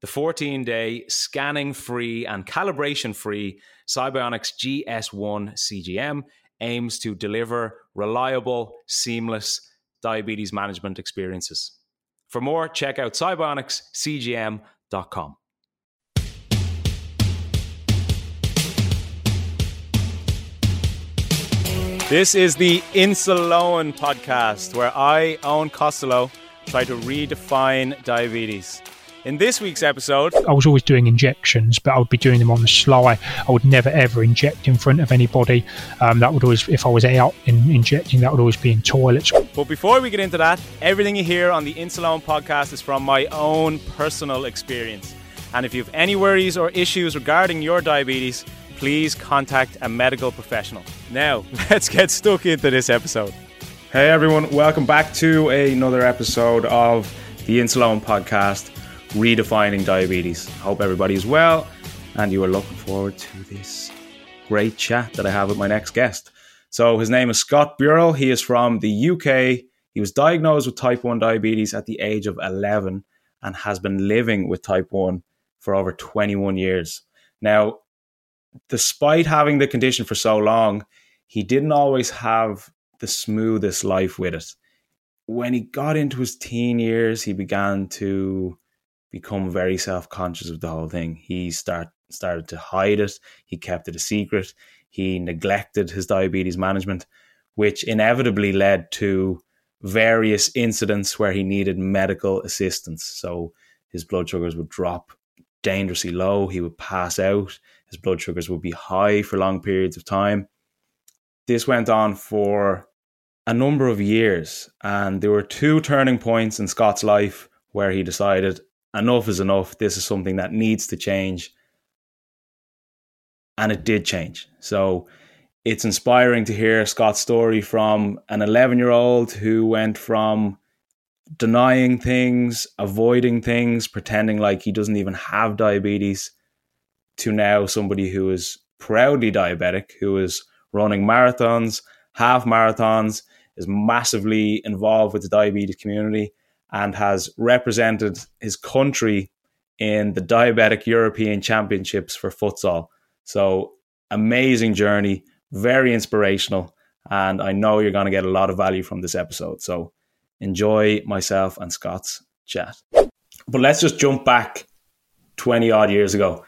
The 14-day scanning-free and calibration-free Cybionics GS1 CGM aims to deliver reliable, seamless diabetes management experiences. For more, check out CybionicsCGM.com. This is the Insuleoin podcast, where I, Eoin Costello, try to redefine diabetes. In this week's episode... I was always doing injections, but I would be doing them on the sly. I would never, ever inject in front of anybody. That would always, if I was out in injecting, that would always be in toilets. But before we get into that, everything you hear on the Insuleoin podcast is from my own personal experience. And if you have any worries or issues regarding your diabetes, please contact a medical professional. Now, let's get stuck into this episode. Hey everyone, welcome back to another episode of the Insuleoin podcast, Redefining Diabetes. Hope everybody is well and you are looking forward to this great chat that I have with my next guest. So his name is Scott Burrell. He is from the UK. He was diagnosed with Type 1 diabetes at the age of 11 and has been living with Type 1 for over 21 years. Now, despite having the condition for so long, he didn't always have the smoothest life with it. When he got into his teen years, he began to become very self-conscious of the whole thing. He started to hide it. He kept it a secret. He neglected his diabetes management, which inevitably led to various incidents where he needed medical assistance. So his blood sugars would drop dangerously low. He would pass out. His blood sugars would be high for long periods of time. This went on for a number of years, and there were two turning points in Scott's life where he decided enough is enough. This is something that needs to change. And it did change. So it's inspiring to hear Scott's story from an 11-year-old who went from denying things, avoiding things, pretending like he doesn't even have diabetes, to now somebody who is proudly diabetic, who is running marathons, half marathons, is massively involved with the diabetes community, and has represented his country in the Diabetic European Championships for Futsal. So amazing journey, very inspirational, and I know you're going to get a lot of value from this episode. So enjoy myself and Scott's chat. But let's just jump back 20 odd years ago.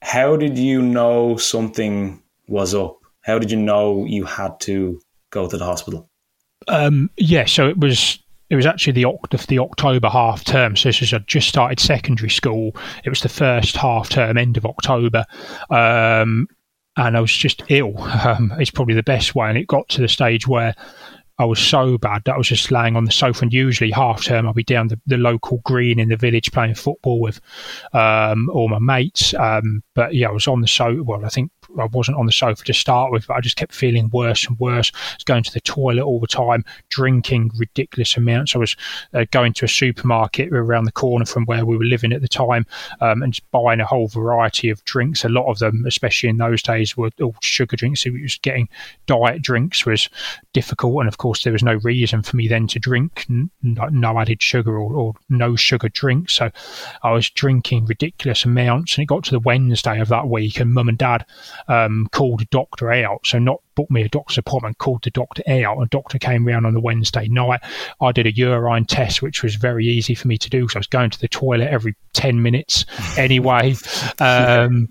How did you know something was up? How did you know you had to go to the hospital? So it was actually the October half term. So this is, I just started secondary school. It was the first half term, end of October. And I was just ill. It's probably the best way. And it got to the stage where I was so bad that I was just laying on the sofa, and usually half term I'll be down the local green in the village playing football with all my mates. But yeah, I was on the sofa. Well, I think I wasn't on the sofa to start with, but I just kept feeling worse and worse. I was going to the toilet all the time, drinking ridiculous amounts. I was going to a supermarket around the corner from where we were living at the time, and just buying a whole variety of drinks. A lot of them, especially in those days, were all sugar drinks. So it was getting diet drinks was difficult, and of course there was no reason for me then to drink no added sugar or no sugar drinks. So I was drinking ridiculous amounts, and it got to the Wednesday of that week, and Mum and Dad called a doctor out. So not booked me a doctor's appointment, called the doctor out, and doctor came round on the Wednesday night. I did a urine test, which was very easy for me to do because I was going to the toilet every 10 minutes anyway. And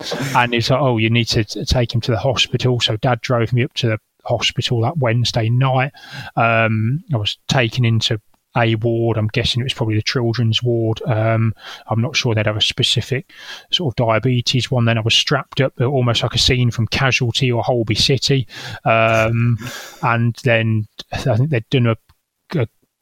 it's like, oh, you need to take him to the hospital. So Dad drove me up to the hospital that Wednesday night. I was taken into a ward. I'm guessing it was probably the children's ward. I'm not sure they'd have a specific sort of diabetes one. Then I was strapped up almost like a scene from Casualty or Holby City. And then I think they'd done a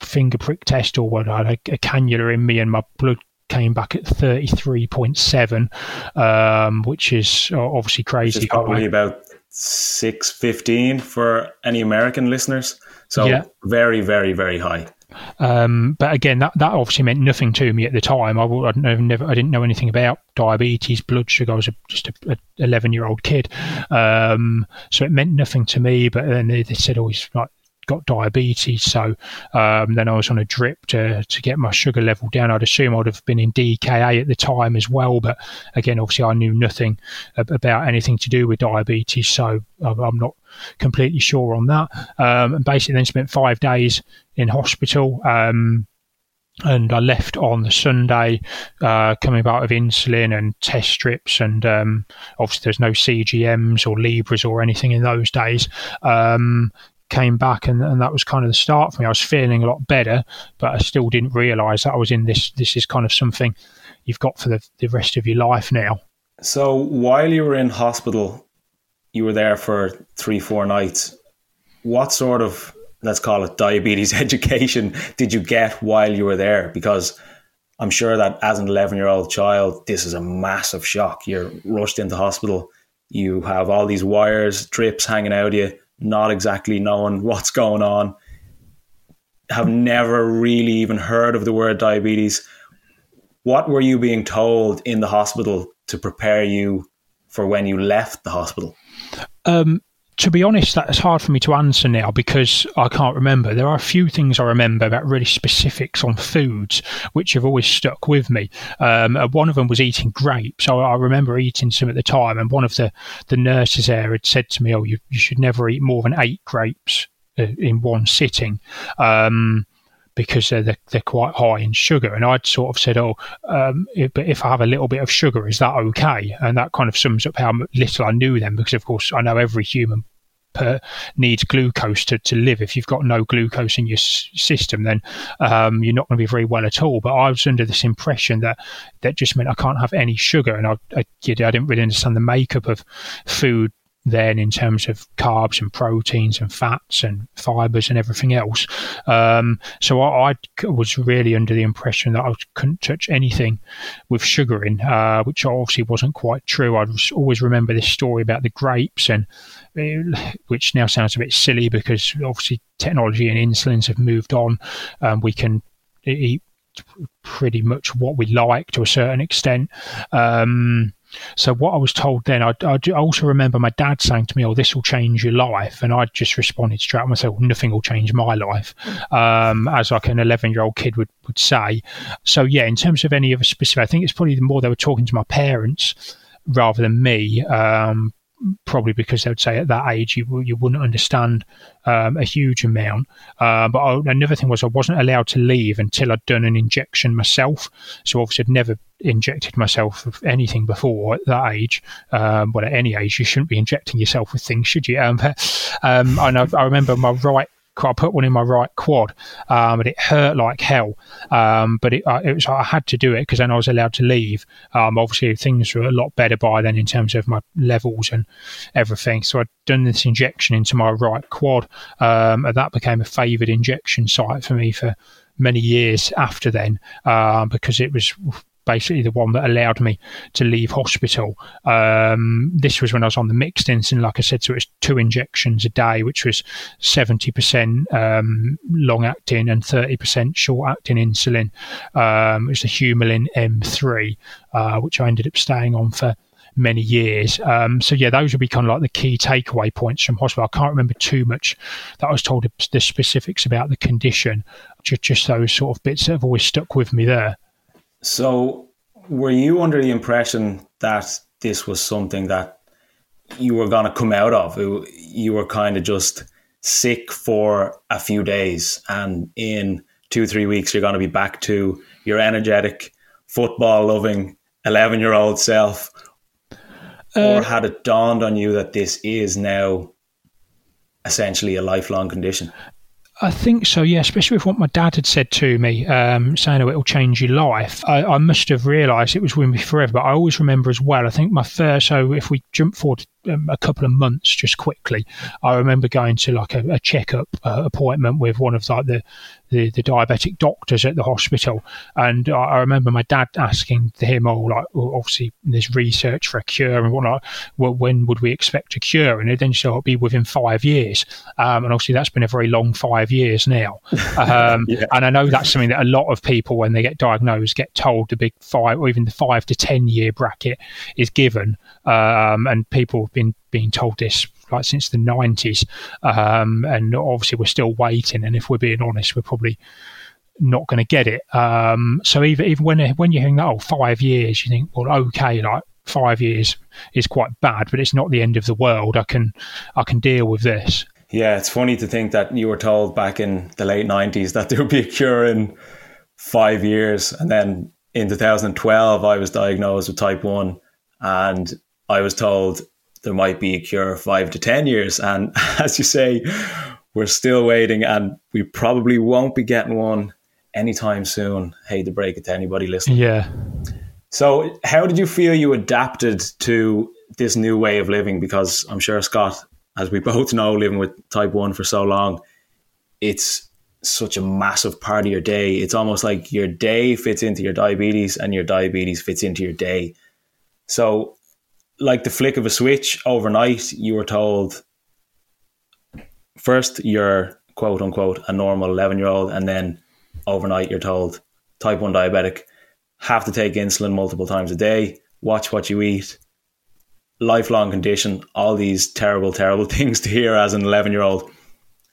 finger prick test, or what, I had a cannula in me and my blood came back at 33.7, which is obviously crazy. It's probably about 6.15 for any American listeners. So yeah. Very, very, very high. But again, that obviously meant nothing to me at the time. I didn't know anything about diabetes, blood sugar. I was just a 11-year-old kid, so it meant nothing to me. But then they said, "Oh, he's like got diabetes." So then I was on a drip to get my sugar level down. I'd assume I'd have been in DKA at the time as well. But again, obviously, I knew nothing about anything to do with diabetes, so I'm not completely sure on that. And basically, then spent 5 days in hospital, and I left on the Sunday, coming out of insulin and test strips, and obviously there's no CGMs or Libras or anything in those days. Came back, and that was kind of the start for me. I was feeling a lot better, but I still didn't realise that I was in this. This is kind of something you've got for the rest of your life now. So while you were in hospital, you were there for 3-4 nights. What sort of, let's call it, diabetes education did you get while you were there? Because I'm sure that as an 11-year-old child, this is a massive shock. You're rushed into hospital. You have all these wires, drips hanging out of you, not exactly knowing what's going on. Have never really even heard of the word diabetes. What were you being told in the hospital to prepare you for when you left the hospital? To be honest, that's hard for me to answer now because I can't remember. There are a few things I remember about really specifics on foods which have always stuck with me. One of them was eating grapes. I remember eating some at the time, and one of the nurses there had said to me, "Oh, you should never eat more than 8 grapes in one sitting because they're quite high in sugar." And I'd sort of said, but if I have a little bit of sugar, is that okay? And that kind of sums up how little I knew then, because of course I know every human needs glucose to live. If you've got no glucose in your system, then you're not going to be very well at all. But I was under this impression that just meant I can't have any sugar, and I didn't really understand the makeup of food then in terms of carbs and proteins and fats and fibers and everything else. So I was really under the impression that I couldn't touch anything with sugar in, which obviously wasn't quite true. I always remember this story about the grapes, and which now sounds a bit silly because obviously technology and insulins have moved on. We can eat pretty much what we like to a certain extent. So what I was told then, I also remember my dad saying to me, "Oh, this will change your life," and I just responded straight away and said, "Well, nothing will change my life," as like an 11-year-old kid would say. So yeah, in terms of any of a specific, I think it's probably the more they were talking to my parents rather than me, probably because they would say at that age you wouldn't understand a huge amount. But another thing was I wasn't allowed to leave until I'd done an injection myself. So obviously I'd never injected myself with anything before at that age. Well, at any age, you shouldn't be injecting yourself with things, should you? And I remember I put one in my right quad, and it hurt like hell. But it was, I had to do it because then I was allowed to leave. Obviously, things were a lot better by then in terms of my levels and everything. So I'd done this injection into my right quad, and that became a favoured injection site for me for many years after then, because it was basically the one that allowed me to leave hospital. This was when I was on the mixed insulin, like I said, so it was 2 injections a day, which was 70% long-acting and 30% short-acting insulin. It was the Humulin M3, which I ended up staying on for many years. So yeah, those would be kind of like the key takeaway points from hospital. I can't remember too much that I was told the specifics about the condition, just those sort of bits that have always stuck with me there. So were you under the impression that this was something that you were going to come out of? You were kind of just sick for a few days, and in 2-3 weeks, you're going to be back to your energetic, football-loving 11-year-old self? Or had it dawned on you that this is now essentially a lifelong condition? I think so, yeah, especially with what my dad had said to me, saying, oh, it'll change your life. I must have realised it was with me forever, but I always remember as well, I think my first, so if we jump forward a couple of months just quickly, I remember going to like a checkup appointment with one of like the diabetic doctors at the hospital. And I remember my dad asking him, oh, like, well, obviously there's research for a cure and whatnot. Well, when would we expect a cure? And then so it'll be within 5 years. And obviously that's been a very long 5 years now. Yeah. And I know that's something that a lot of people, when they get diagnosed, get told the big 5 or even the 5 to 10 year bracket is given. And people have been being told this like since the 90s, and obviously we're still waiting, and if we're being honest, we're probably not going to get it. So even when you're hearing that, oh, 5 years, you think, well, okay, like 5 years is quite bad, but it's not the end of the world. I can deal with this. Yeah, it's funny to think that you were told back in the late 90s that there would be a cure in 5 years, and then in 2012 I was diagnosed with type 1 and I was told there might be a cure 5 to 10 years. And as you say, we're still waiting, and we probably won't be getting one anytime soon. Hate to break it to anybody listening. Yeah. So how did you feel you adapted to this new way of living? Because I'm sure, Scott, as we both know, living with type 1 for so long, it's such a massive part of your day. It's almost like your day fits into your diabetes and your diabetes fits into your day. So like the flick of a switch, overnight you were told first you're quote unquote a normal 11-year-old, and then overnight you're told type 1 diabetic, have to take insulin multiple times a day, watch what you eat, lifelong condition, all these terrible things to hear as an 11-year-old.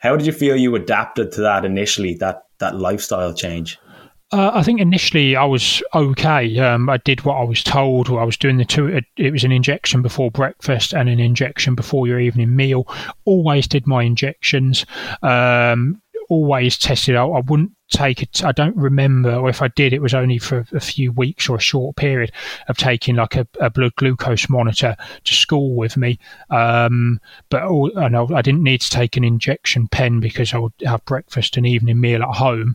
How did you feel you adapted to that initially, that lifestyle change? I think initially I was okay. I did what I was told. I was doing the two. It was an injection before breakfast and an injection before your evening meal. Always did my injections. Always tested out. I wouldn't take it. I don't remember, or if I did, it was only for a few weeks or a short period of taking like a blood glucose monitor to school with me. But I didn't need to take an injection pen because I would have breakfast and evening meal at home.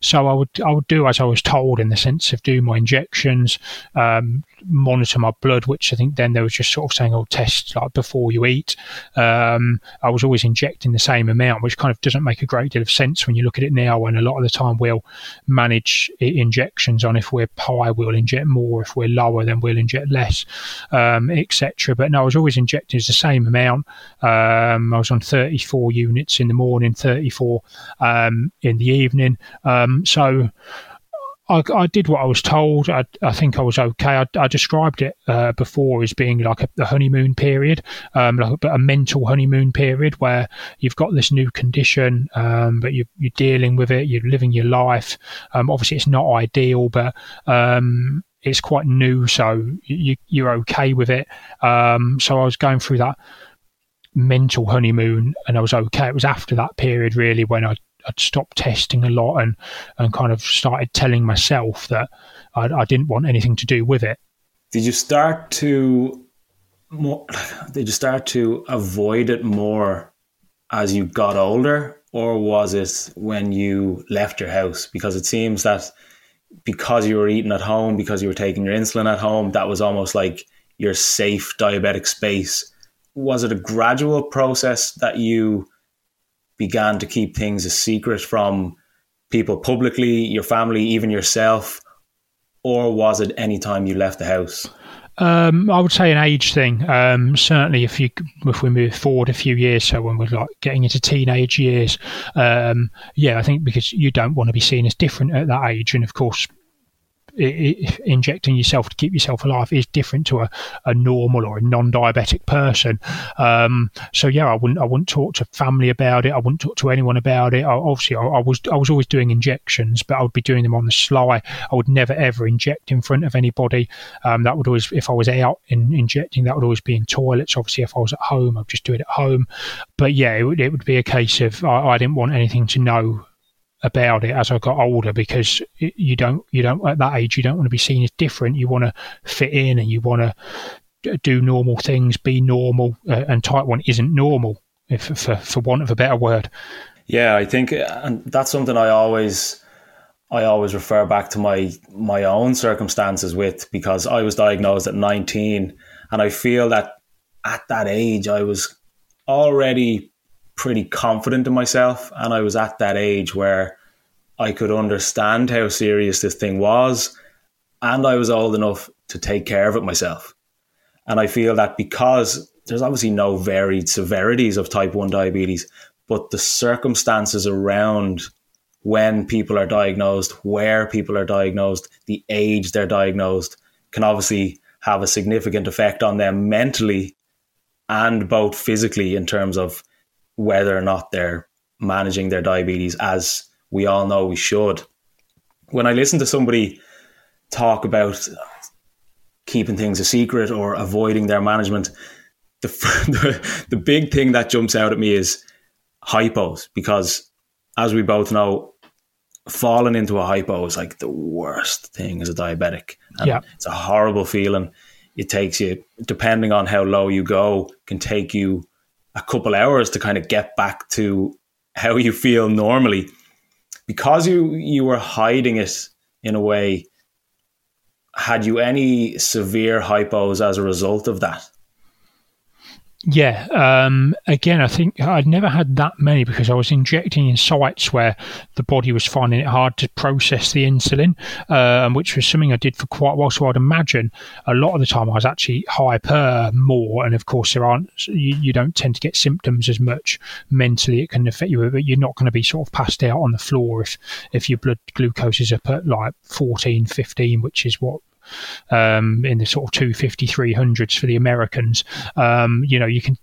So I would do as I was told, in the sense of do my injections, monitor my blood, which I think then they were just sort of saying, oh, test like before you eat. I was always injecting the same amount, which kind of doesn't make a great deal of sense when you look at it now. And a lot of the time we'll manage injections on, if we're high we'll inject more, if we're lower then we'll inject less, etc. But no, I was always injecting the same amount. I was on 34 units in the morning, 34 in the evening. So I did what I was told. I think I was okay. I described it before as being like a honeymoon period, like a mental honeymoon period where you've got this new condition, but you're dealing with it. You're living your life. Obviously, it's not ideal, but it's quite new, so you're okay with it. So I was going through that mental honeymoon, and I was okay. It was after that period really when I'd stopped testing a lot and kind of started telling myself that I didn't want anything to do with it. Did you start to avoid it more as you got older, or was it when you left your house? Because it seems that because you were eating at home, because you were taking your insulin at home, that was almost like your safe diabetic space. Was it a gradual process that you began to keep things a secret from people publicly, your family, even yourself, or was it any time you left the house? I would say an age thing. Certainly if we move forward a few years, so when we're like getting into teenage years, I think because you don't want to be seen as different at that age, and of course injecting yourself to keep yourself alive is different to a normal or a non-diabetic person. I wouldn't talk to family about it. I wouldn't talk to anyone about it. I was always doing injections, but I would be doing them on the sly. I would never ever inject in front of anybody. That would always, if I was out and injecting, that would always be in toilets. Obviously, if I was at home, I'd just do it at home. But yeah, it would be a case of I didn't want anything to know about it as I got older, because you don't at that age, you don't want to be seen as different. You want to fit in and you want to do normal things, be normal, and type 1 isn't normal. for want of a better word. Yeah, I think, and that's something I always refer back to my own circumstances with, because I was diagnosed at 19, and I feel that at that age I was already pretty confident in myself, and I was at that age where I could understand how serious this thing was, and I was old enough to take care of it myself. And I feel that because there's obviously no varied severities of type 1 diabetes, but the circumstances around when people are diagnosed, where people are diagnosed, the age they're diagnosed, can obviously have a significant effect on them mentally and both physically, in terms of whether or not they're managing their diabetes as we all know we should. When I listen to somebody talk about keeping things a secret or avoiding their management, the big thing that jumps out at me is hypos, because as we both know, falling into a hypo is like the worst thing as a diabetic. And yeah, it's a horrible feeling. It takes you, depending on how low you go, can take you a couple hours to kind of get back to how you feel normally. Because you were hiding it in a way, had you any severe hypos as a result of that? Yeah. Again, I think I'd never had that many, because I was injecting in sites where the body was finding it hard to process the insulin, which was something I did for quite a while. So I'd imagine a lot of the time I was actually hyper more. And of course, there aren't, you don't tend to get symptoms as much. Mentally, it can affect you, but you're not going to be sort of passed out on the floor if your blood glucose is up at like 14, 15, which is what, in the sort of 250, 300s for the Americans. You can,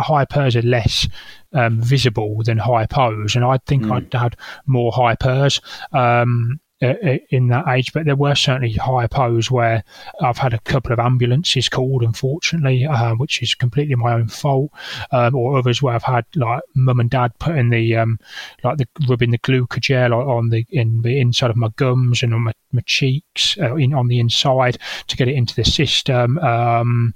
hypers are less visible than hypos, and I think I'd had more hypers in that age, but there were certainly hypos where I've had a couple of ambulances called, unfortunately, which is completely my own fault, or others where I've had like mum and dad putting the rubbing the glucogel in the inside of my gums and on my cheeks, on the inside, to get it into the system, and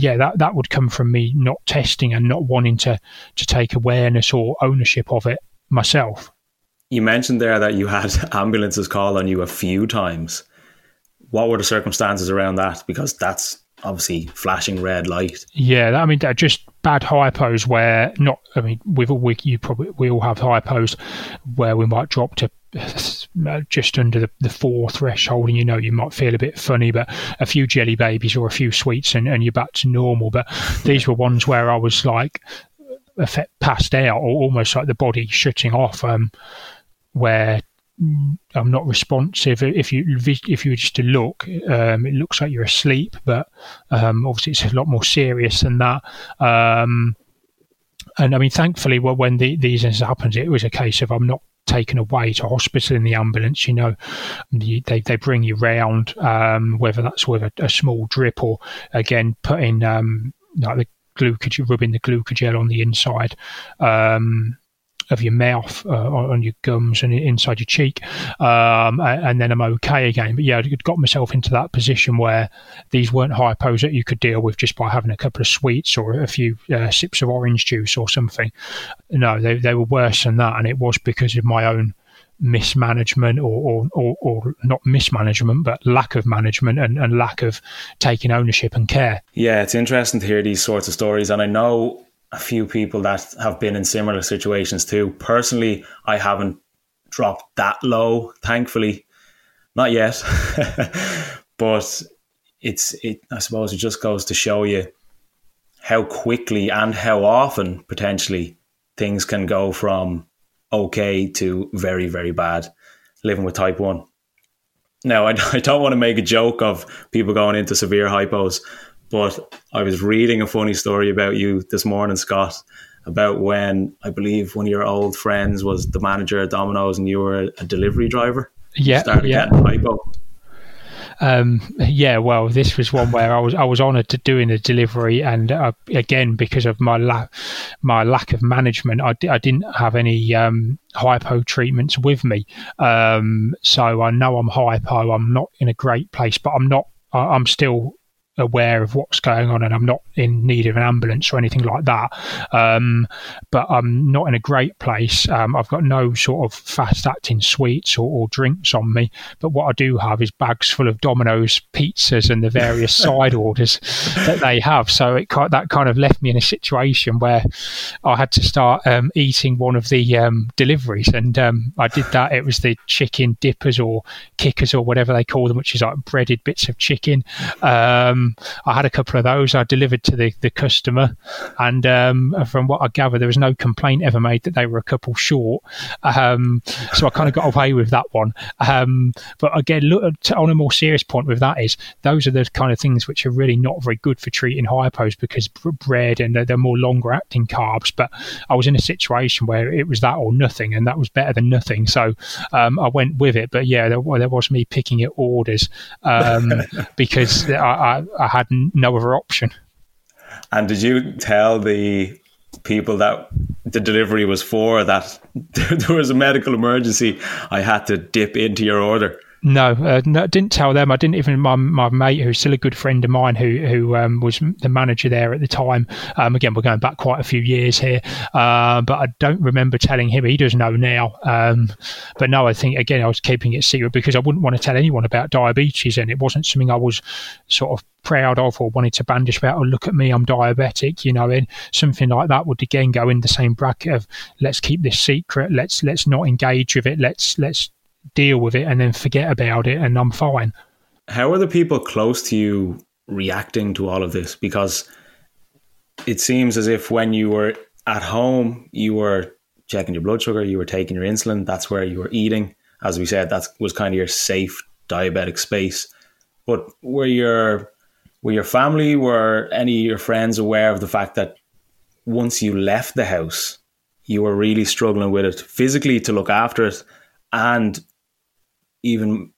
yeah, that would come from me not testing and not wanting to take awareness or ownership of it myself. You mentioned there that you had ambulances call on you a few times. What were the circumstances around that? Because that's obviously flashing red light. Yeah, I mean, they're just bad hypos where not. I mean, we all have hypos where we might drop to just under the 4 threshold, and you might feel a bit funny, but a few jelly babies or a few sweets and you're back to normal. But these were ones where I was like passed out, or almost like the body shutting off. Where I'm not responsive. If you were just to look, it looks like you're asleep, but obviously it's a lot more serious than that. And I mean, thankfully, when these things happened, it was a case of I'm not taken away to hospital in the ambulance. They bring you round, whether that's with a small drip or again putting rubbing the glucogel on the inside of your mouth, on your gums and inside your cheek, and then I'm okay again. But yeah, I got myself into that position where these weren't hypos that you could deal with just by having a couple of sweets or a few sips of orange juice or something. No, they were worse than that, and it was because of my own mismanagement or not mismanagement, but lack of management and lack of taking ownership and care. Yeah, it's interesting to hear these sorts of stories, and I know a few people that have been in similar situations too. Personally, I haven't dropped that low, thankfully, not yet. But I suppose it just goes to show you how quickly and how often potentially things can go from okay to very, very bad living with type 1. Now, I don't want to make a joke of people going into severe hypos, but I was reading a funny story about you this morning, Scott, about when I believe one of your old friends was the manager at Domino's and you were a delivery driver. Yeah. Started getting hypo. Yeah, well, this was one where I was honoured to doing a delivery, and again, because of my lack of management, I didn't have any hypo treatments with me. So I know I'm hypo. I'm not in a great place, but I'm still aware of what's going on, and I'm not in need of an ambulance or anything like that. But I'm not in a great place. I've got no sort of fast-acting sweets or drinks on me. But what I do have is bags full of Domino's pizzas and the various side orders that they have. So that kind of left me in a situation where I had to start eating one of the deliveries. And I did that. It was the chicken dippers or kickers or whatever they call them, which is like breaded bits of chicken. I had a couple of those. I delivered to the customer, and from what I gather, there was no complaint ever made that they were a couple short. So I kind of got away with that one. But again, on a more serious point with that is, those are the kind of things which are really not very good for treating hypos, because bread and they're more longer acting carbs. But I was in a situation where it was that or nothing, and that was better than nothing. So I went with it. But yeah, there was me picking at orders because I had no other option. And did you tell the people that the delivery was for, that there was a medical emergency, I had to dip into your order? No, I didn't tell them. I didn't even, my mate, who's still a good friend of mine, who was the manager there at the time. Again, we're going back quite a few years here, but I don't remember telling him. He does know now. But no, I think, again, I was keeping it secret because I wouldn't want to tell anyone about diabetes, and it wasn't something I was sort of proud of or wanted to bandish about, or look at me, I'm diabetic, you know. And something like that would again go in the same bracket of, let's keep this secret, let's not engage with it, let's deal with it and then forget about it, and I'm fine. How are the people close to you reacting to all of this? Because it seems as if when you were at home, you were checking your blood sugar, you were taking your insulin, that's where you were eating. As we said, that was kind of your safe diabetic space. But were your family, were any of your friends aware of the fact that once you left the house, you were really struggling with it physically to look after it, and even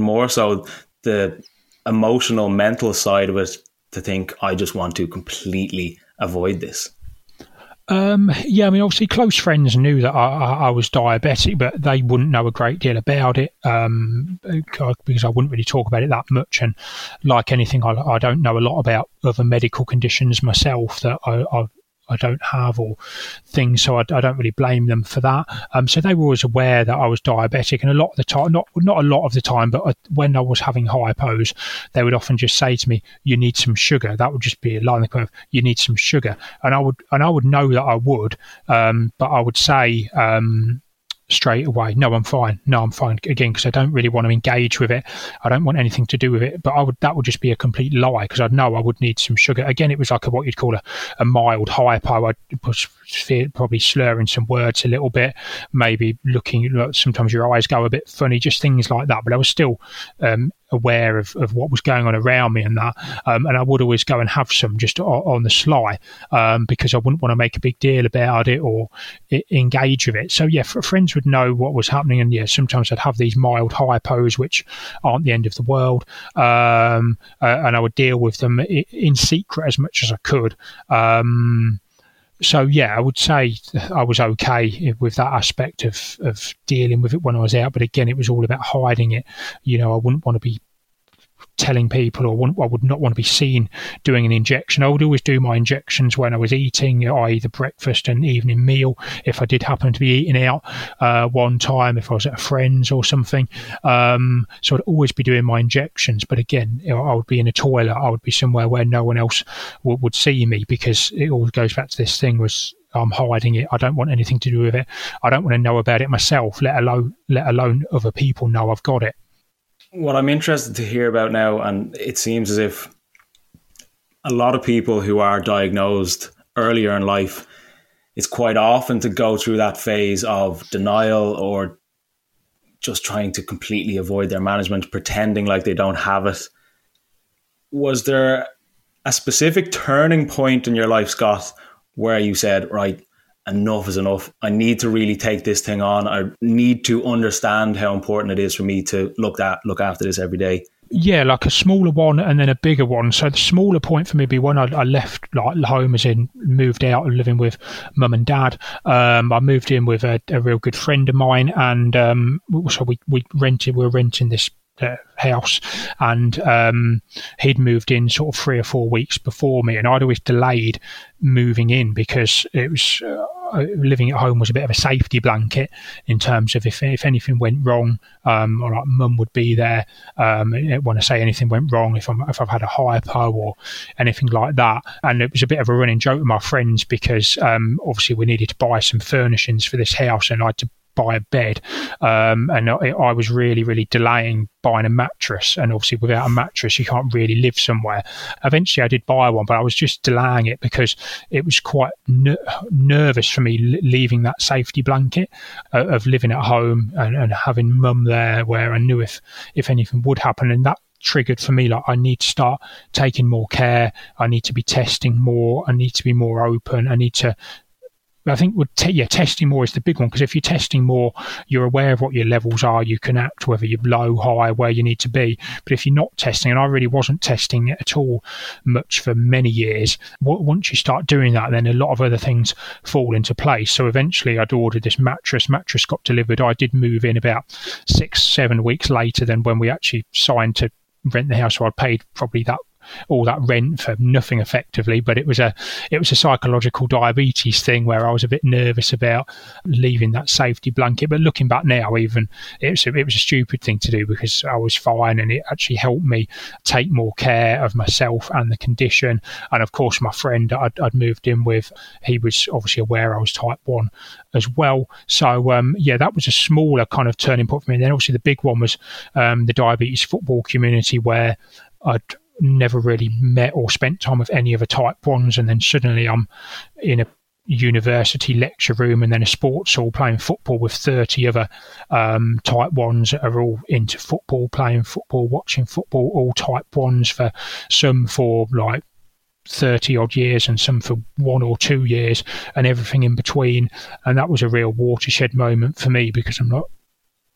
more so the emotional, mental side of it, to think, I just want to completely avoid this? Yeah, I mean, obviously close friends knew that I was diabetic, but they wouldn't know a great deal about it, because I wouldn't really talk about it that much. And like anything, I don't know a lot about other medical conditions myself that I don't have or things, so I don't really blame them for that. So they were always aware that I was diabetic, and a lot of the time, not a lot of the time, but when I was having hypos, they would often just say to me, "You need some sugar." That would just be a line of, "You need some sugar," and I would know that I would, but I would say, straight away, no I'm fine, again, because I don't really want to engage with it, I don't want anything to do with it. But that would just be a complete lie, because I'd know I would need some sugar. Again, it was like what you'd call a mild hypo. I'd probably slurring some words a little bit, maybe looking, sometimes your eyes go a bit funny, just things like that. But I was still aware of what was going on around me and that, and I would always go and have some just on the sly, because I wouldn't want to make a big deal about it or engage with it. So yeah, friends would know what was happening, and yeah, sometimes I'd have these mild hypos, which aren't the end of the world, and I would deal with them in secret as much as I could. So yeah, I would say I was okay with that aspect of dealing with it when I was out. But again, it was all about hiding it. You know, I wouldn't want to be telling people, or I would not want to be seen doing an injection. I would always do my injections when I was eating, i.e. the breakfast and evening meal, if I did happen to be eating out one time, if I was at a friend's or something. So I'd always be doing my injections. But again, I would be in a toilet, I would be somewhere where no one else would see me, because it all goes back to this thing was, I'm hiding it. I don't want anything to do with it. I don't want to know about it myself, let alone other people know I've got it. What I'm interested to hear about now, and it seems as if a lot of people who are diagnosed earlier in life, it's quite often to go through that phase of denial, or just trying to completely avoid their management, pretending like they don't have it. Was there a specific turning point in your life, Scott, where you said, right, enough is enough, I need to really take this thing on, I need to understand how important it is for me to look after this every day? Yeah, like a smaller one and then a bigger one. So the smaller point for me would be when I left, like, home, as in moved out and living with mum and dad. I moved in with a real good friend of mine, and so we were renting this house, and he'd moved in sort of 3 or 4 weeks before me, and I'd always delayed moving in because it was living at home was a bit of a safety blanket in terms of if anything went wrong, or like mum would be there. Want to say anything went wrong if I've had a hypo or anything like that. And it was a bit of a running joke with my friends because obviously we needed to buy some furnishings for this house, and I had to buy a bed, and I was really, really delaying buying a mattress, and obviously without a mattress you can't really live somewhere. Eventually I did buy one, but I was just delaying it because it was quite nervous for me leaving that safety blanket of living at home and having mum there, where I knew if anything would happen. And that triggered for me, like, I need to start taking more care, I need to be testing more, I need to be more open, I need to, I think, testing more is the big one, because if you're testing more, you're aware of what your levels are, you can act, whether you're low, high, where you need to be. But if you're not testing, and I really wasn't testing at all much for many years, once you start doing that, then a lot of other things fall into place. So eventually I'd ordered this mattress got delivered. I did move in about 6-7 weeks later than when we actually signed to rent the house, so I paid probably all that rent for nothing effectively. But it was a psychological diabetes thing where I was a bit nervous about leaving that safety blanket. But looking back now, even it was a stupid thing to do because I was fine, and it actually helped me take more care of myself and the condition. And of course, my friend I'd moved in with, he was obviously aware I was type 1 as well. So that was a smaller kind of turning point for me. And then obviously the big one was the diabetes football community, where I'd never really met or spent time with any other type 1s, and then suddenly I'm in a university lecture room and then a sports hall playing football with 30 other type 1s that are all into football, playing football, watching football, all type 1s, for some for like 30 odd years and some for 1 or 2 years and everything in between. And that was a real watershed moment for me, because I'm like,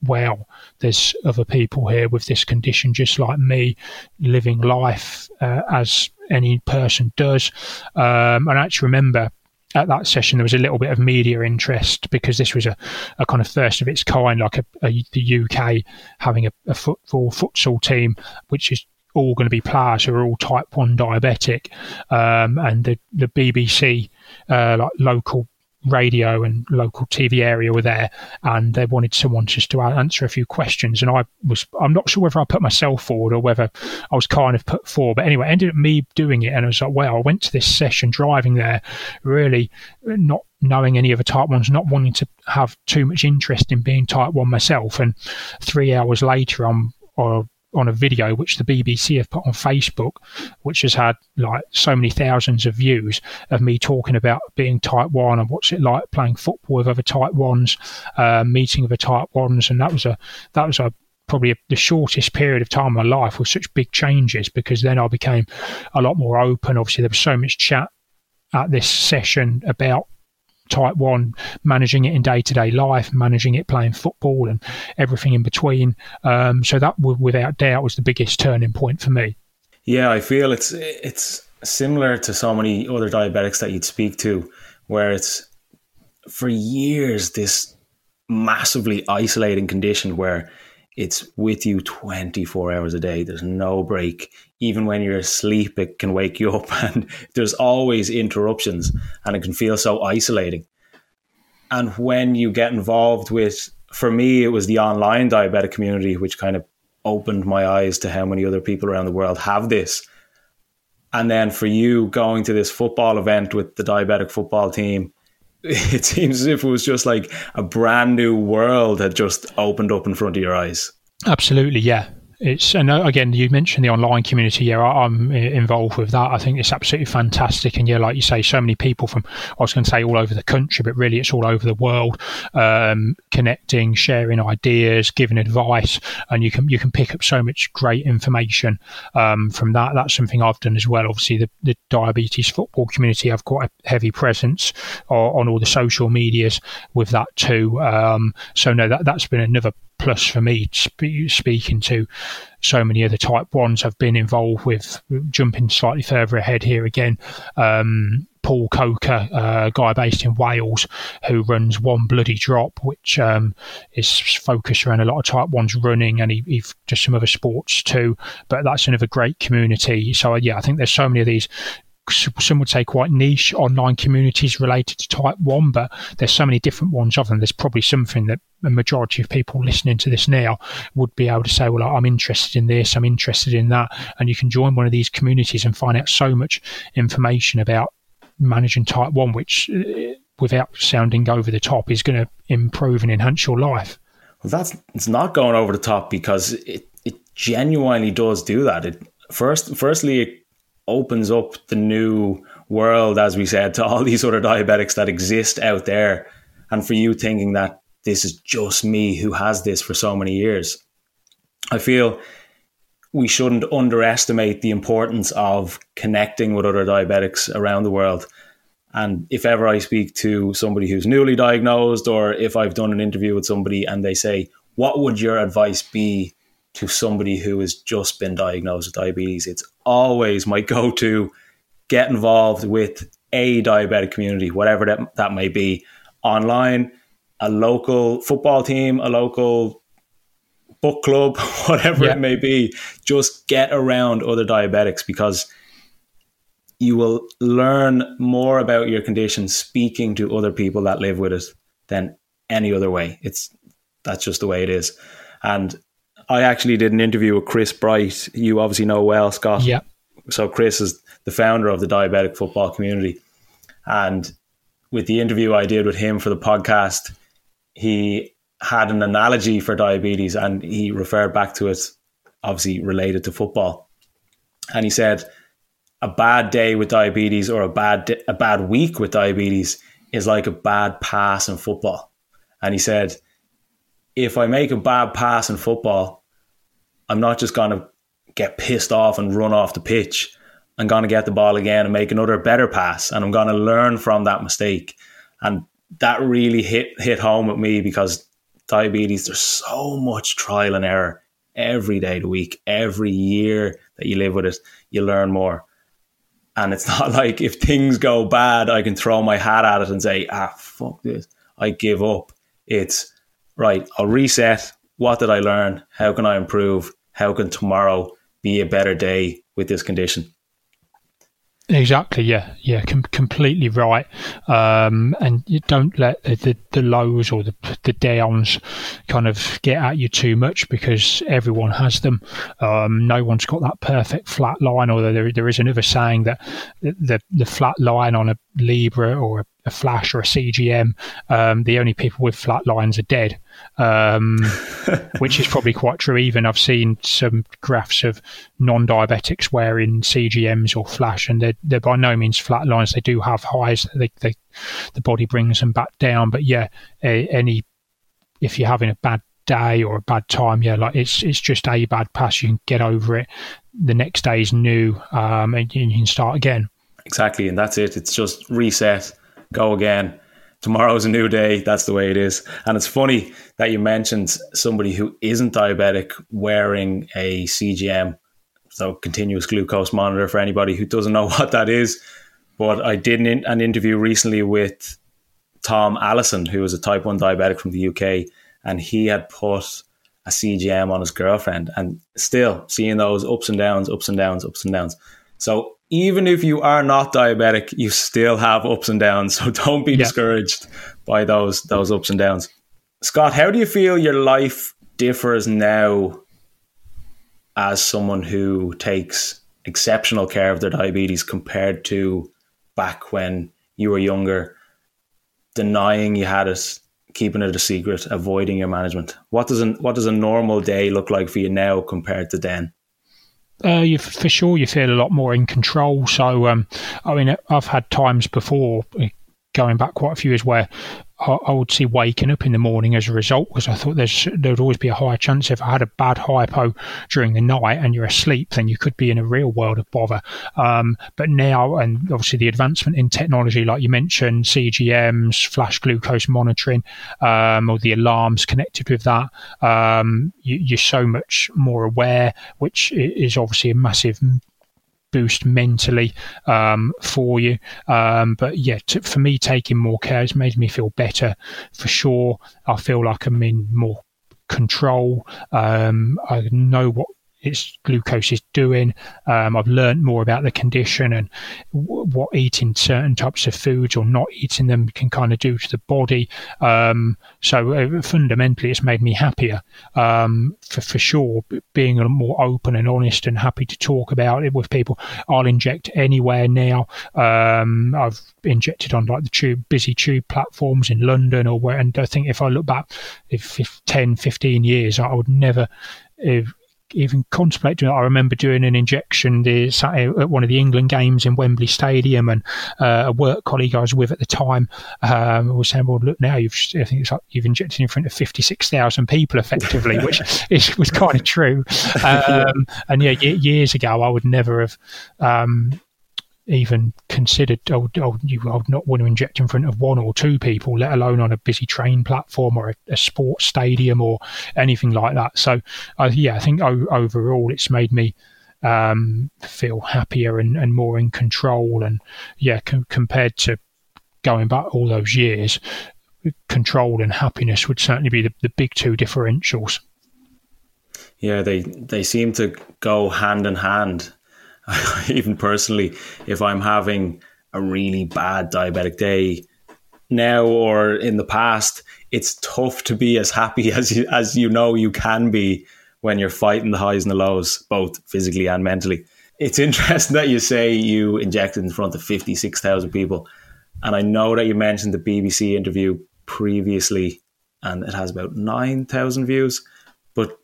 wow, there's other people here with this condition just like me, living life as any person does. And I actually remember at that session there was a little bit of media interest, because this was a kind of first of its kind, like the UK having a futsal team, which is all going to be players who are all type 1 diabetic. And the BBC, like local radio and local TV area were there, and they wanted someone just to answer a few questions. And I'm not sure whether I put myself forward or whether I was kind of put forward, but anyway, it ended up me doing it. And I was like, wow, I went to this session driving there really not knowing any other type 1s, not wanting to have too much interest in being type 1 myself, and 3 hours later I'm on a video which the BBC have put on Facebook, which has had like so many thousands of views of me talking about being type 1 and what's it like playing football with other type 1s, meeting other type 1s. And that was probably the shortest period of time in my life with such big changes, because then I became a lot more open. Obviously there was so much chat at this session about type 1, managing it in day-to-day life, managing it playing football and everything in between. So that without doubt was the biggest turning point for me. Yeah, I feel it's similar to so many other diabetics that you'd speak to, where it's for years this massively isolating condition where it's with you 24 hours a day. There's no break. Even when you're asleep, it can wake you up, and there's always interruptions, and it can feel so isolating. And when you get involved with, for me, it was the online diabetic community, which kind of opened my eyes to how many other people around the world have this. And then for you going to this football event with the diabetic football team, it seems as if it was just like a brand new world had just opened up in front of your eyes. Absolutely, yeah. And again, you mentioned the online community. Yeah, I'm involved with that. I think it's absolutely fantastic. And yeah, like you say, so many people from, I was going to say all over the country, but really it's all over the world, connecting, sharing ideas, giving advice, and you can pick up so much great information from that. That's something I've done as well. Obviously, the diabetes football community have quite a heavy presence on all the social medias with that too. So no, that's been another plus for me, speaking to so many other type 1s I've been involved with. Jumping slightly further ahead here again, Paul Coker, a guy based in Wales who runs One Bloody Drop, which is focused around a lot of Type 1s running, and he does some other sports too. But that's another great community. So, yeah, I think there's so many of these, some would say quite niche online communities related to Type 1, but there's so many different ones of them. There's probably something that a majority of people listening to this now would be able to say, well, I'm interested in this, I'm interested in that. And you can join one of these communities and find out so much information about managing Type 1, which, without sounding over the top, is going to improve and enhance your life. Well, it's not going over the top, because it genuinely does do that. Firstly, it opens up the new world, as we said, to all these other diabetics that exist out there. And for you thinking that this is just me who has this for so many years, I feel we shouldn't underestimate the importance of connecting with other diabetics around the world. And if ever I speak to somebody who's newly diagnosed, or if I've done an interview with somebody and they say, what would your advice be to somebody who has just been diagnosed with diabetes, it's always my go-to: get involved with a diabetic community, whatever that may be, online, a local football team, a local book club, whatever it may be. Just get around other diabetics, because you will learn more about your condition speaking to other people that live with it than any other way. That's just the way it is. And I actually did an interview with Chris Bright. You obviously know well, Scott. Yeah. So Chris is the founder of the diabetic football community. And with the interview I did with him for the podcast, he had an analogy for diabetes, and he referred back to it, obviously related to football. And he said, a bad day with diabetes, or a bad week with diabetes, is like a bad pass in football. And he said, if I make a bad pass in football, I'm not just going to get pissed off and run off the pitch. I'm going to get the ball again and make another better pass, and I'm going to learn from that mistake. And that really hit home with me, because diabetes, there's so much trial and error every day of the week, every year that you live with it, you learn more. And it's not like if things go bad, I can throw my hat at it and say, fuck this, I give up. It's, right, I'll reset. What did I learn? How can I improve? How can tomorrow be a better day with this condition? Exactly, yeah, completely right. And you don't let the lows or the downs kind of get at you too much, because everyone has them. No one's got that perfect flat line, although there is another saying that the flat line on a Libra or a flash or a CGM, the only people with flat lines are dead, which is probably quite true. Even I've seen some graphs of non-diabetics wearing CGMs or flash, and they're by no means flat lines. They do have highs. The body brings them back down. But yeah, if you're having a bad day or a bad time, it's just a bad pass. You can get over it. The next day is new, and you can start again. Exactly, and that's it. It's just reset. Go again. Tomorrow's a new day. That's the way it is. And it's funny that you mentioned somebody who isn't diabetic wearing a CGM, so continuous glucose monitor, for anybody who doesn't know what that is. But I did an interview recently with Tom Allison, who is a type 1 diabetic from the UK, and he had put a CGM on his girlfriend, and still seeing those ups and downs, ups and downs, ups and downs. So even if you are not diabetic, you still have ups and downs. So don't be discouraged by those ups and downs. Scott, how do you feel your life differs now as someone who takes exceptional care of their diabetes compared to back when you were younger, denying you had it, keeping it a secret, avoiding your management? What does a normal day look like for you now compared to then? For sure, you feel a lot more in control. So, I mean, I've had times before, going back quite a few years, where I would see waking up in the morning as a result, because I thought there'd always be a higher chance if I had a bad hypo during the night and you're asleep, then you could be in a real world of bother. But now, and obviously the advancement in technology, like you mentioned, CGMs, flash glucose monitoring, or the alarms connected with that, you're so much more aware, which is obviously a massive boost mentally for you. But yeah, for me, taking more care has made me feel better for sure. I feel like I'm in more control. I know what its glucose is doing. I've learned more about the condition and what eating certain types of foods or not eating them can kind of do to the body. So fundamentally, it's made me happier for sure. Being more open and honest and happy to talk about it with people. I'll inject anywhere now. I've injected on like the busy tube platforms in London or where. And I think if I look back, if 10, 15 years, I would never even contemplate doing it. I remember doing an injection at one of the England games in Wembley Stadium, and a work colleague I was with at the time was saying, "Well, look now, you've injected in front of 56,000 people effectively," which was kind of true. And yeah, years ago, I would never have even considered. I would not want to inject in front of one or two people, let alone on a busy train platform or a sports stadium or anything like that. So I think overall it's made me feel happier and more in control. And yeah, compared to going back all those years, control and happiness would certainly be the big two differentials. Yeah, they seem to go hand in hand. Even personally, if I'm having a really bad diabetic day now or in the past, it's tough to be as happy as you can be when you're fighting the highs and the lows, both physically and mentally. It's interesting that you say you injected in front of 56,000 people. And I know that you mentioned the BBC interview previously, and it has about 9,000 views. But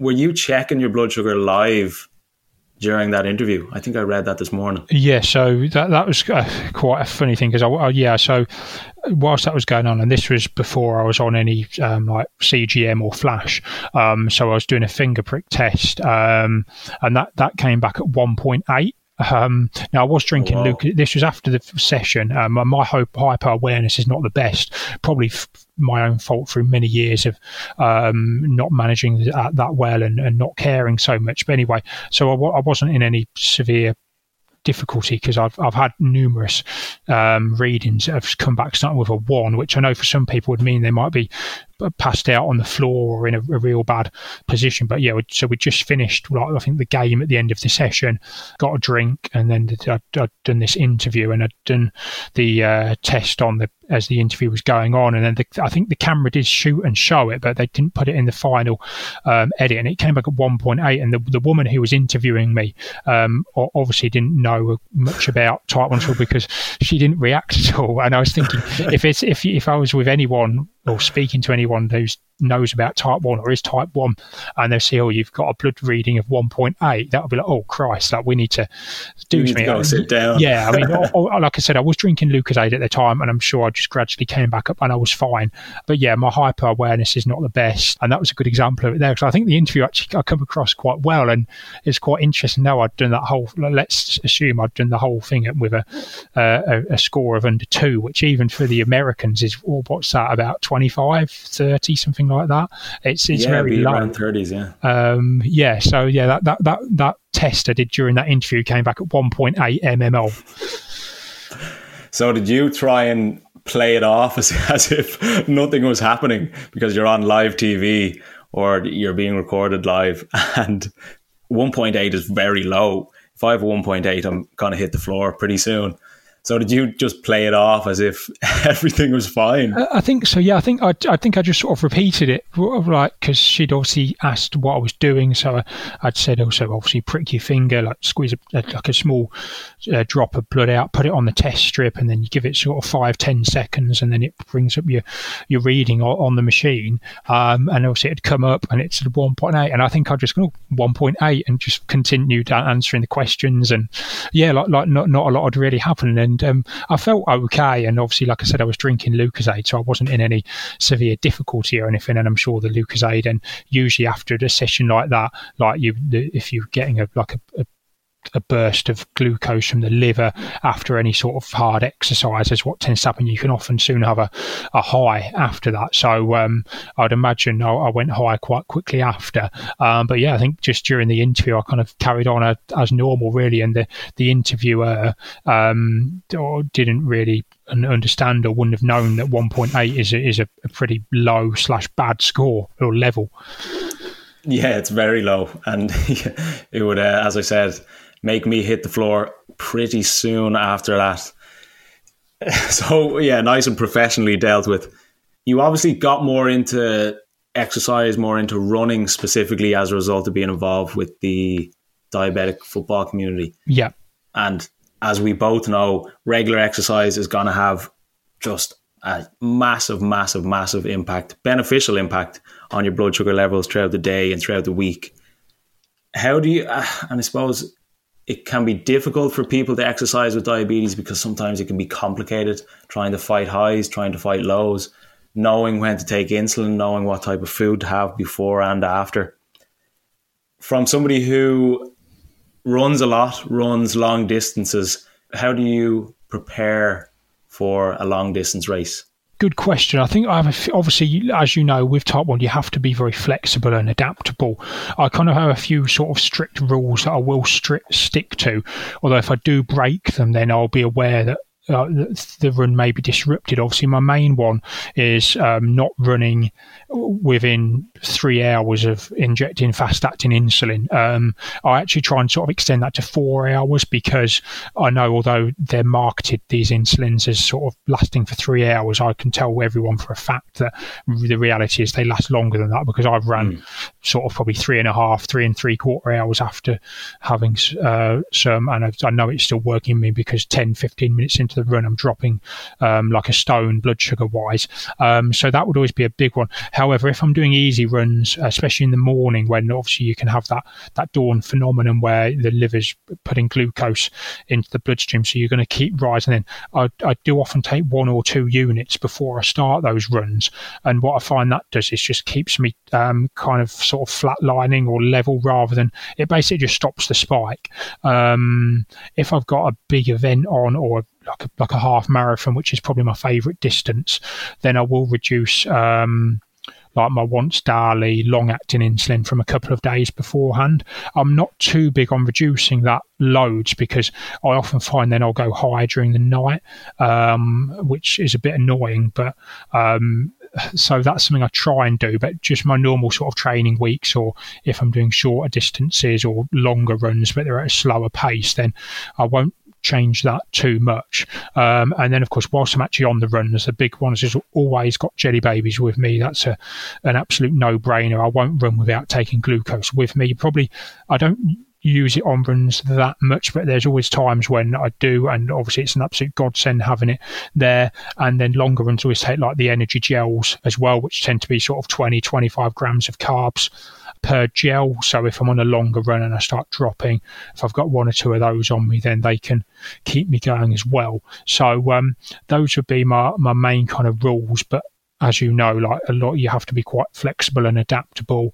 were you checking your blood sugar live during that interview? I think I read that this morning. Yeah, so that was quite a funny thing because so whilst that was going on, and this was before I was on any like CGM or flash, so I was doing a finger prick test, and that came back at 1.8. Now I was drinking. Wow. This was after the session. My hyper awareness is not the best, probably my own fault through many years of not managing that well and not caring so much. But anyway, so I wasn't in any severe difficulty because I've had numerous readings that have come back starting with a 1, which I know for some people would mean they might be passed out on the floor or in a real bad position. But yeah, so we just finished, like, I think the game at the end of the session, got a drink, and then I'd done this interview, and I'd done the test on as the interview was going on, and then I think the camera did shoot and show it, but they didn't put it in the final edit, and it came back at 1.8. And the woman who was interviewing me obviously didn't know much about Type 1 because she didn't react at all. And I was thinking, if I was with anyone or speaking to anyone who knows about Type 1 or is Type 1 and they see, oh, you've got a blood reading of 1.8, that'll be like, oh Christ, like we need to do something. Go sit down. Yeah, I mean, like I said, I was drinking Lucozade at the time, and I'm sure I just gradually came back up and I was fine. But yeah, my hyper awareness is not the best, and that was a good example of it there, because I think the interview actually I come across quite well, and it's quite interesting now. I'd done that whole, let's assume I'd done the whole thing with a score of under 2, which even for the Americans is, oh, what's that, about 25, 30, something like that. It's very low. Around 30s, yeah. So yeah, that test I did during that interview came back at 1.8 mmol. So did you try and play it off as if nothing was happening because you're on live TV or you're being recorded live, and 1.8 is very low. If I have 1.8, I'm going to hit the floor pretty soon. So did you just play it off as if everything was fine? I think so. Yeah, I think I just sort of repeated it, right? Because she'd obviously asked what I was doing, so I'd said also obviously prick your finger, like squeeze like a small drop of blood out, put it on the test strip, and then you give it sort of 5-10 seconds, and then it brings up your reading on the machine, and obviously it'd come up and it's at 1.8, and I think I just go 1.8 and just continued answering the questions, and yeah, like not a lot had really happened. And I felt okay, and obviously, like I said, I was drinking Lucozade, so I wasn't in any severe difficulty or anything. And I'm sure the Lucozade, and usually after a session like that, like if you're getting a a burst of glucose from the liver after any sort of hard exercise is what tends to happen. You can often soon have a high after that. So I'd imagine I went high quite quickly after. But yeah, I think just during the interview, I kind of carried on as normal, really. And the interviewer didn't really understand or wouldn't have known that 1.8 is a pretty low / bad score or level. Yeah, it's very low, and it would, as I said, make me hit the floor pretty soon after that. So yeah, nice and professionally dealt with. You obviously got more into exercise, more into running specifically as a result of being involved with the diabetic football community. Yeah. And as we both know, regular exercise is going to have just a massive impact, beneficial impact on your blood sugar levels throughout the day and throughout the week. How do you, and I suppose it can be difficult for people to exercise with diabetes because sometimes it can be complicated, trying to fight highs, trying to fight lows, knowing when to take insulin, knowing what type of food to have before and after. From somebody who runs a lot, runs long distances, how do you prepare for a long distance race? Good question. I think obviously, as you know, with Type 1, you have to be very flexible and adaptable. I kind of have a few sort of strict rules that I will stick to, although if I do break them, then I'll be aware that the run may be disrupted. Obviously, my main one is not running within 3 hours of injecting fast-acting insulin. I actually try and sort of extend that to 4 hours, because I know although they're marketed, these insulins, as sort of lasting for 3 hours, I can tell everyone for a fact that the reality is they last longer than that, because I've run sort of probably 3 and a half, 3 and three-quarter hours after having some, and I know it's still working me, because 10, 15 minutes into the run, I'm dropping like a stone blood sugar wise. So that would always be a big one. However, if I'm doing easy runs, especially in the morning, when obviously you can have that dawn phenomenon where the liver's putting glucose into the bloodstream, so you're going to keep rising in. I do often take 1 or 2 units before I start those runs, and what I find that does is just keeps me kind of sort of flatlining or level, rather than, it basically just stops the spike. If I've got a big event on, or like a half marathon, which is probably my favourite distance, then I will reduce like my once daily long-acting insulin from a couple of days beforehand. I'm not too big on reducing that loads, because I often find then I'll go high during the night, which is a bit annoying, but so that's something I try and do. But just my normal sort of training weeks, or if I'm doing shorter distances or longer runs but they're at a slower pace, then I won't change that too much. And then, of course, whilst I'm actually on the runs, the big one is always got jelly babies with me. That's an absolute no-brainer. I won't run without taking glucose with me. Probably I don't use it on runs that much, but there's always times when I do, and obviously it's an absolute godsend having it there. And then longer runs always take like the energy gels as well, which tend to be sort of 20, 25 grams of carbs per gel. So if I'm on a longer run and I start dropping, if I've got 1 or 2 of those on me, then they can keep me going as well. So those would be my main kind of rules. But as you know, like a lot, you have to be quite flexible and adaptable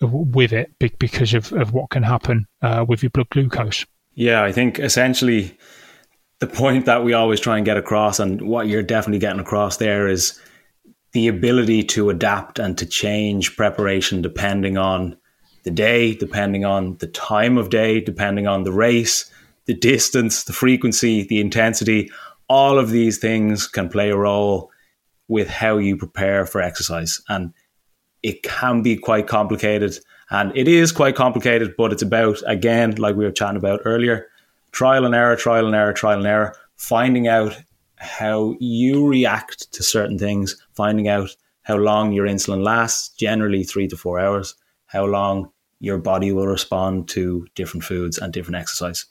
with it, because of what can happen with your blood glucose. Yeah, I think essentially the point that we always try and get across, and what you're definitely getting across there, is the ability to adapt and to change preparation depending on the day, depending on the time of day, depending on the race, the distance, the frequency, the intensity. All of these things can play a role with how you prepare for exercise. And it can be quite complicated. And it is quite complicated, but it's about, again, like we were chatting about earlier, trial and error, trial and error, trial and error, finding out how you react to certain things, finding out how long your insulin lasts, generally 3 to 4 hours, how long your body will respond to different foods and different exercise.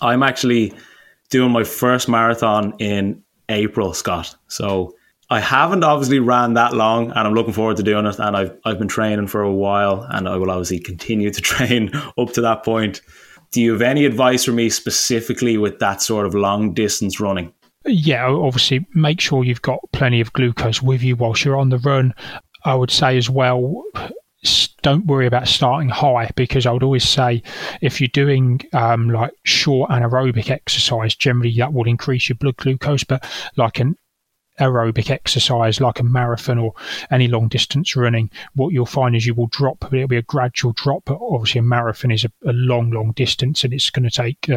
I'm actually doing my first marathon in April, Scott. So I haven't obviously ran that long, and I'm looking forward to doing it. And I've been training for a while, and I will obviously continue to train up to that point. Do you have any advice for me specifically with that sort of long distance running? Yeah, obviously make sure you've got plenty of glucose with you whilst you're on the run. I would say as well, don't worry about starting high, because I would always say if you're doing like short anaerobic exercise, generally that will increase your blood glucose, but like an aerobic exercise like a marathon or any long distance running, what you'll find is you will drop, but it'll be a gradual drop. But obviously a marathon is a long distance, and it's going to take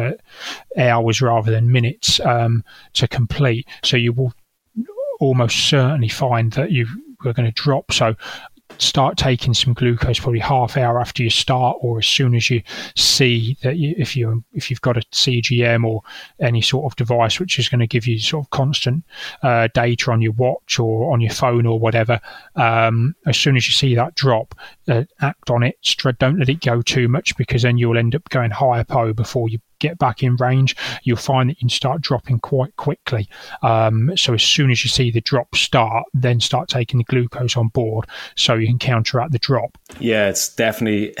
hours rather than minutes to complete, so you will almost certainly find that you are going to drop. So start taking some glucose probably half hour after you start, or as soon as you see that if you've got a CGM or any sort of device which is going to give you sort of constant data on your watch or on your phone or whatever, as soon as you see that drop, act on it. Don't let it go too much, because then you'll end up going hypo before you get back in range. You'll find that you can start dropping quite quickly, so as soon as you see the drop start, then start taking the glucose on board so you can counteract the drop. Yeah, it's definitely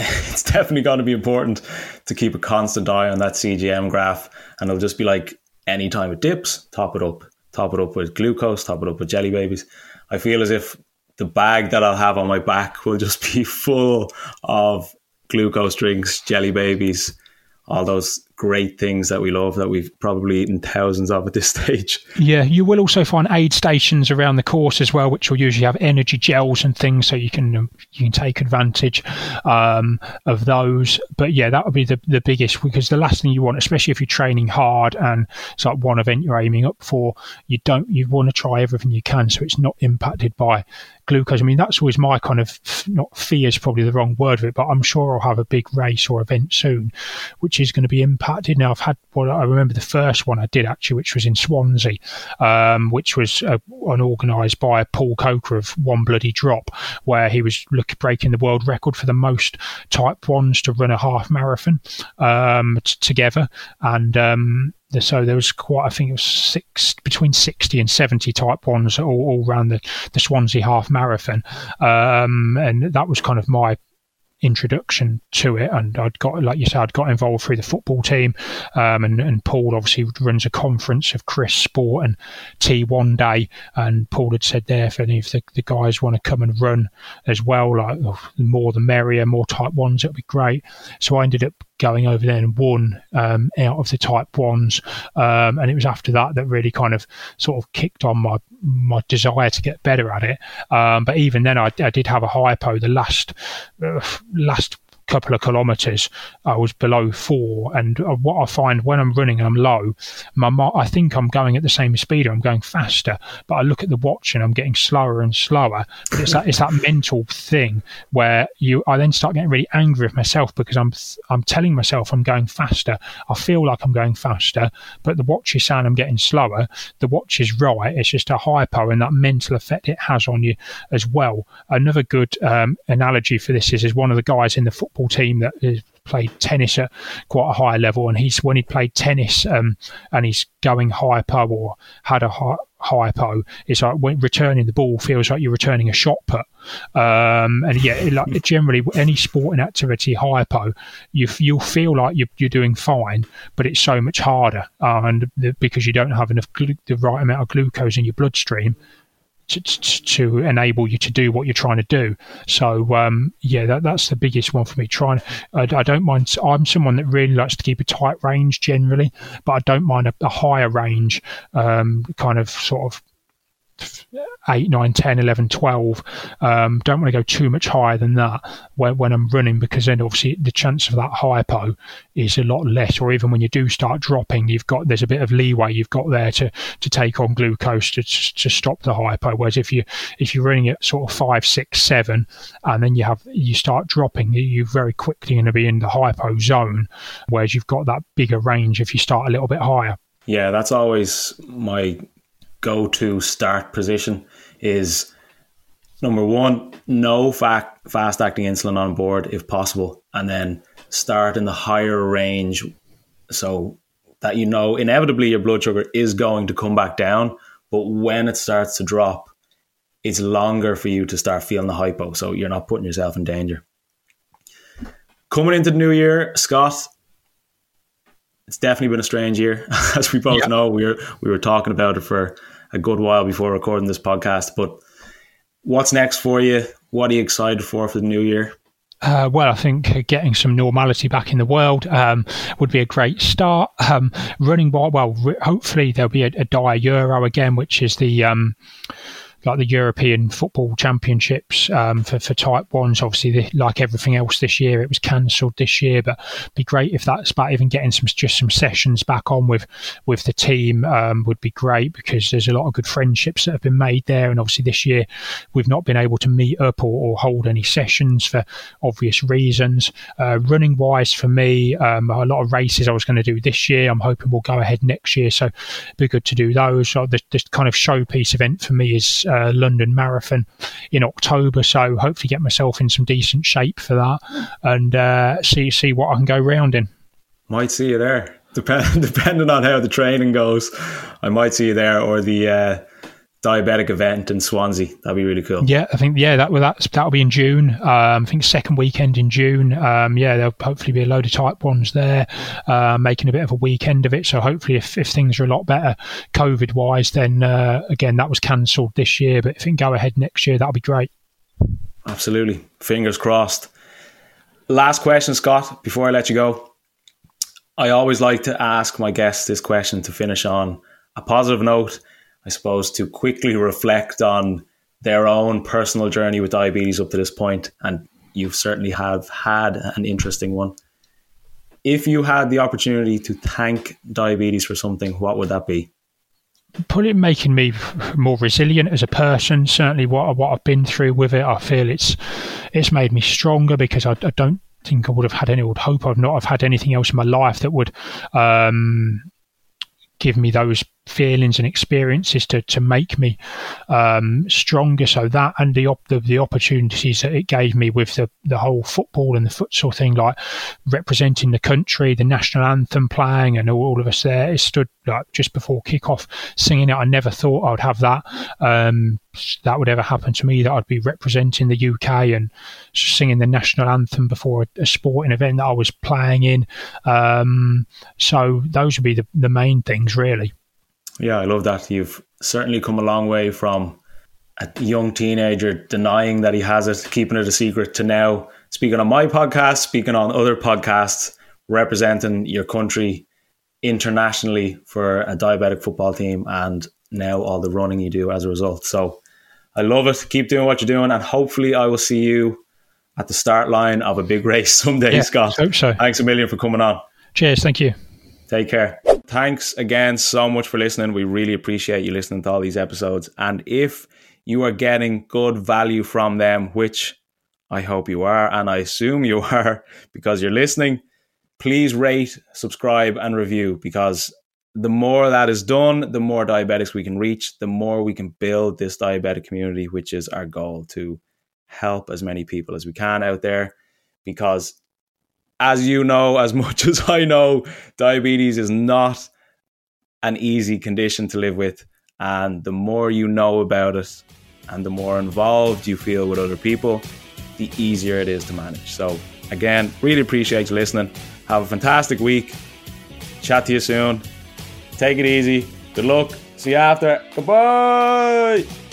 going to be important to keep a constant eye on that CGM graph, and it'll just be like any time it dips, top it up with glucose, top it up with jelly babies. I feel as if the bag that I'll have on my back will just be full of glucose drinks, jelly babies, all those great things that we love, that we've probably eaten thousands of at this stage. Yeah, you will also find aid stations around the course as well, which will usually have energy gels and things, so you can take advantage of those. But yeah, that would be the biggest, because the last thing you want, especially if you're training hard and it's like one event you're aiming up for, you want to try everything you can, so it's not impacted by glucose. I mean, that's always my kind of, not fear is probably the wrong word for it, but I'm sure I'll have a big race or event soon which is going to be impacted. Now, I've had I remember the first one I did actually, which was in Swansea, which was an organised by Paul Coker of One Bloody Drop, where he was breaking the world record for the most Type 1s to run a half marathon together, and so there was quite, I think it was between 60 and 70 Type 1s all around the Swansea half marathon, and that was kind of my introduction to it. And I'd got involved through the football team, and Paul obviously runs a conference of Chris Sport and T1 Day, and Paul had said there, if any of the guys want to come and run as well, like more the merrier, more Type 1s, it'd be great. So I ended up going over there and won out of the Type 1s, and it was after that really kind of sort of kicked on my desire to get better at it. But even then I did have a hypo. The last couple of kilometers I was below 4, and what I find when I'm running and I'm low, I think I'm going at the same speed or I'm going faster, but I look at the watch and I'm getting slower and slower. But it's that mental thing where I then start getting really angry with myself, because I'm telling myself I'm going faster, I feel like I'm going faster, but the watch is saying I'm getting slower. The watch is right, it's just a hypo, and that mental effect it has on you as well. Another good analogy for this is one of the guys in the football team that has played tennis at quite a high level, and he's when he played tennis and he's going hypo or had a hypo, it's like when returning the ball feels like you're returning a shot put, and yeah, like generally any sporting activity hypo, you'll feel like you're doing fine, but it's so much harder, because you don't have enough the right amount of glucose in your bloodstream to enable you to do what you're trying to do. So that's the biggest one for me. I don't mind. I'm someone that really likes to keep a tight range generally, but I don't mind a higher range, kind of sort of 8, 9, 10, 11, 12. Don't want to go too much higher than that when I'm running, because then obviously the chance of that hypo is a lot less, or even when you do start dropping, there's a bit of leeway you've got there to take on glucose to stop the hypo. Whereas if you're running at sort of 5, 6, 7 and then you start dropping, you're very quickly going to be in the hypo zone, whereas you've got that bigger range if you start a little bit higher. Yeah, that's always my go-to start position is, number one, no fast-acting insulin on board if possible, and then start in the higher range so that inevitably your blood sugar is going to come back down, but when it starts to drop, it's longer for you to start feeling the hypo, so you're not putting yourself in danger. Coming into the new year, Scott, it's definitely been a strange year, as we both know. We were talking about it for a good while before recording this podcast. But what's next for you? What are you excited for the new year? Well, I think getting some normality back in the world would be a great start. Running by, well, hopefully there'll be a Dire Euro again, which is the like the European Football Championships for Type 1s. Obviously, like everything else this year, it was cancelled this year, but it'd be great if that's about even getting some sessions back on with the team would be great, because there's a lot of good friendships that have been made there. And obviously this year, we've not been able to meet up or hold any sessions for obvious reasons. Running-wise for me, a lot of races I was going to do this year, I'm hoping we'll go ahead next year, so it'd be good to do those. So this kind of showpiece event for me is London Marathon in October, so hopefully get myself in some decent shape for that and see what I can go round in. Might see you there, depending on how the training goes. I might see you there, or the diabetic event in Swansea. That'd be really cool. Yeah, I think that'll be in June. I think second weekend in June. There'll hopefully be a load of Type 1s there, making a bit of a weekend of it. So hopefully if things are a lot better COVID wise, then again, that was cancelled this year, but if it can go ahead next year, that'll be great. Absolutely, fingers crossed. Last question, Scott, before I let you go. I always like to ask my guests this question to finish on a positive note, I suppose, to quickly reflect on their own personal journey with diabetes up to this point, and you certainly have had an interesting one. If you had the opportunity to thank diabetes for something, what would that be? Probably making me more resilient as a person. Certainly what I've been through with it, I feel it's made me stronger, because I don't think I would have had any, would hope I've not have had anything else in my life that would give me those feelings and experiences to make me stronger. So that, and the opportunities that it gave me with the whole football and the futsal thing, like representing the country, the national anthem playing, and all of us there, it stood like just before kickoff singing it. I never thought I'd have that would ever happen to me, that I'd be representing the UK and singing the national anthem before a sporting event that I was playing in. So those would be the main things, really. Yeah, I love that. You've certainly come a long way from a young teenager denying that he has it, keeping it a secret, to now speaking on my podcast, speaking on other podcasts, representing your country internationally for a diabetic football team, and now all the running you do as a result. So I love it. Keep doing what you're doing, and hopefully I will see you at the start line of a big race someday, yeah, Scott. Hope so. Thanks a million for coming on. Cheers. Thank you. Take care. Thanks again so much for listening. We really appreciate you listening to all these episodes. And if you are getting good value from them, which I hope you are, and I assume you are because you're listening, please rate, subscribe, and review, because the more that is done, the more diabetics we can reach, the more we can build this diabetic community, which is our goal, to help as many people as we can out there. Because as you know, as much as I know, diabetes is not an easy condition to live with. And the more you know about it and the more involved you feel with other people, the easier it is to manage. So again, really appreciate you listening. Have a fantastic week. Chat to you soon. Take it easy. Good luck. See you after. Goodbye.